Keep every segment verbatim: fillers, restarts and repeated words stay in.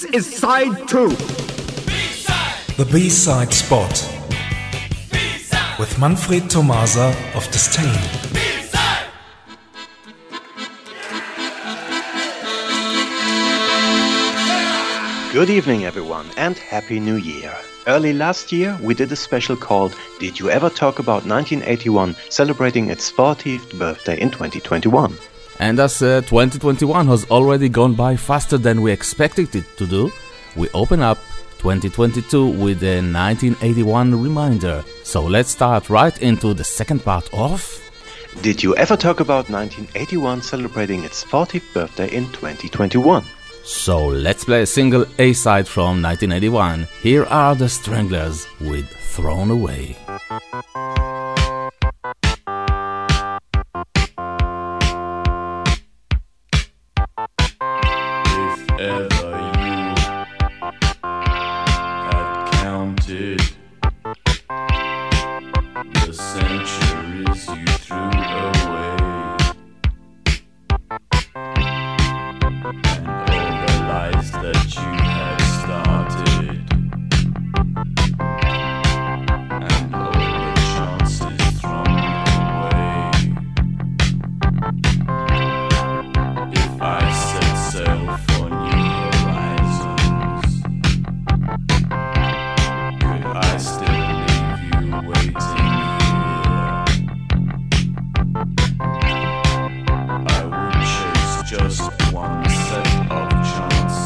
This is side two. B-side. The B-side spot. B-side. With Manfred Tomasa of Disdain. B-side. Good evening, everyone, and Happy New Year. Early last year, we did a special called Did You Ever Talk About nineteen eighty-one, celebrating its fortieth birthday in twenty twenty-one. And as uh, twenty twenty-one has already gone by faster than we expected it to do, we open up twenty twenty-two with a nineteen eighty-one reminder. So let's start right into the second part of Did You Ever Talk About nineteen eighty-one, celebrating its fortieth birthday in twenty twenty-one. So let's play a single A-side from nineteen eighty-one. Here are The Stranglers with Thrown Away. If ever you had counted the centuries you threw away, that you had started, and all the chances thrown away. If I set sail for new horizons, could I still leave you waiting here? I would chase just one set of chances.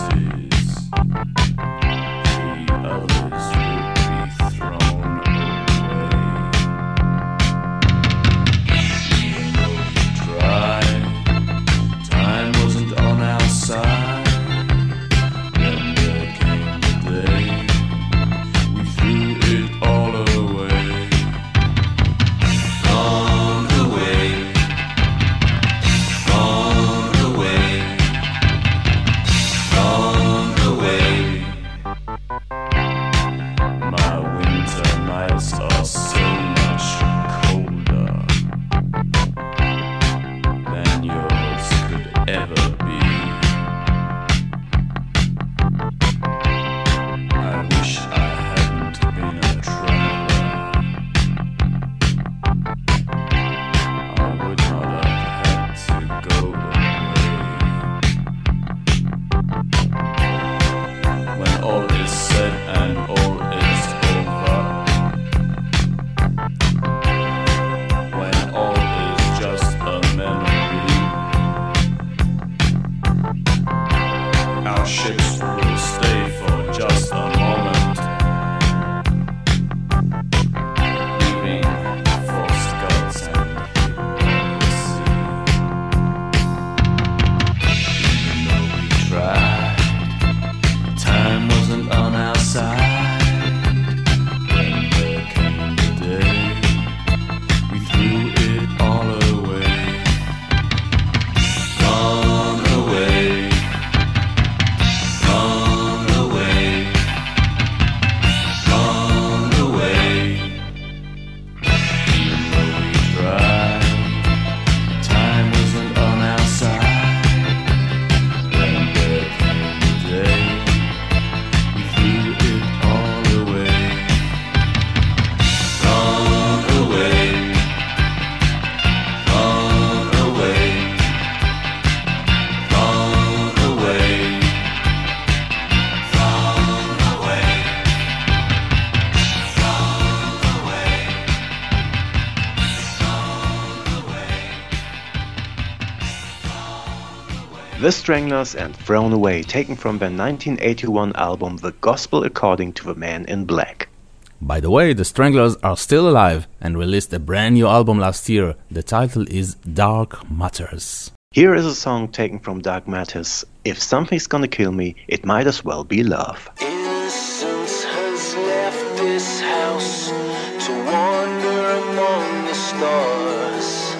The Stranglers and Thrown Away, taken from their nineteen eighty-one album The Gospel According to the Man in Black. By the way, The Stranglers are still alive and released a brand new album last year. The title is Dark Matters. Here is a song taken from Dark Matters. If something's gonna kill me, it might as well be love. Innocence has left this house to wander among the stars,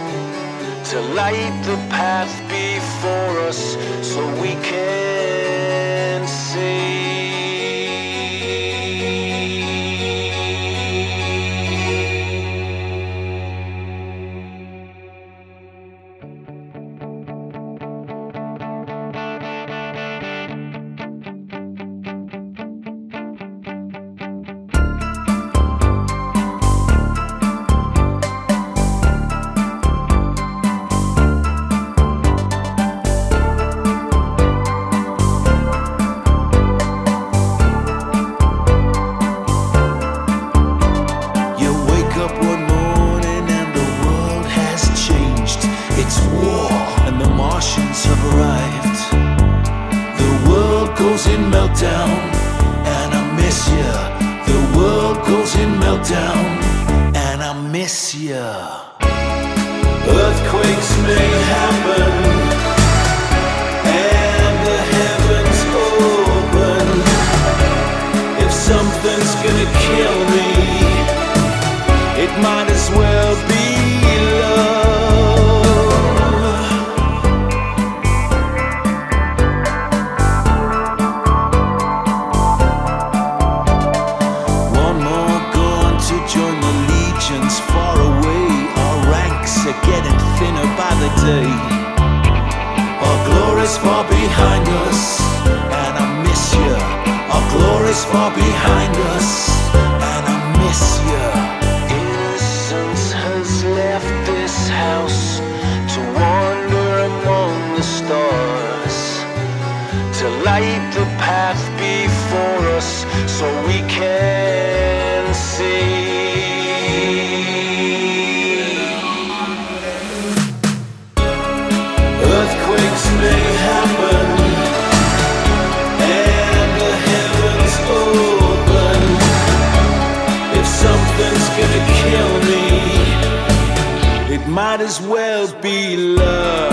to light the path before us so we can see. goes in meltdown, and I miss you. The world goes in meltdown, and I miss you. Earthquakes may happen. Something's gonna kill me. It might as well be love. One more gone to join the legions far away. Our ranks are getting thinner by the day. Our glory's far behind us, and I miss you. Our glory's far behind us, and I miss you. Innocence has left this house to wander among the stars, to light the path before us so we can see. Earthquakes may happen. Something's gonna kill me. It might as well be love.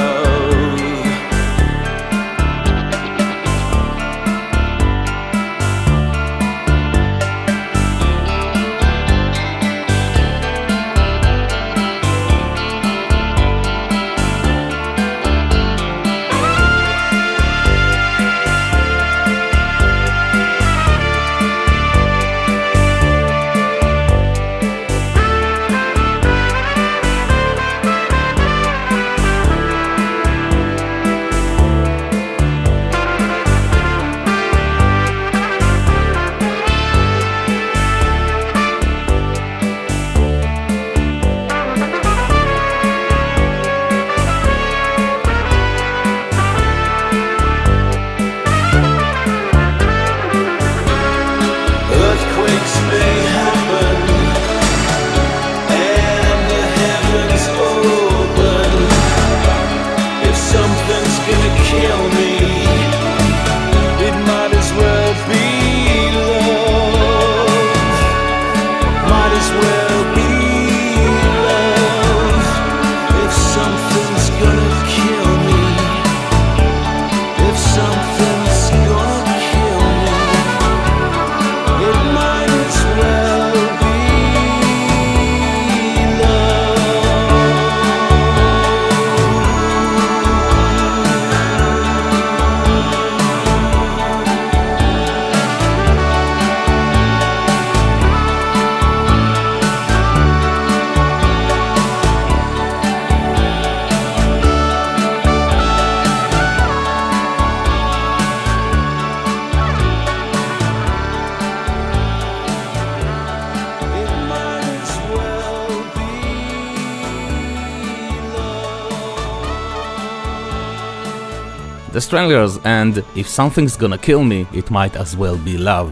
The Stranglers and If Something's Gonna Kill Me, It Might As Well Be Love.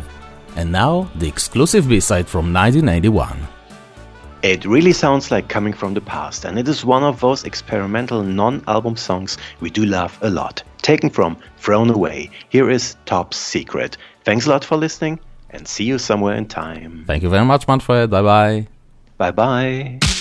And now, the exclusive B-side from nineteen eighty-one. It really sounds like coming from the past, and it is one of those experimental non-album songs we do love a lot. Taken from Thrown Away, here is Top Secret. Thanks a lot for listening, and see you somewhere in time. Thank you very much, Manfred. Bye-bye. Bye-bye.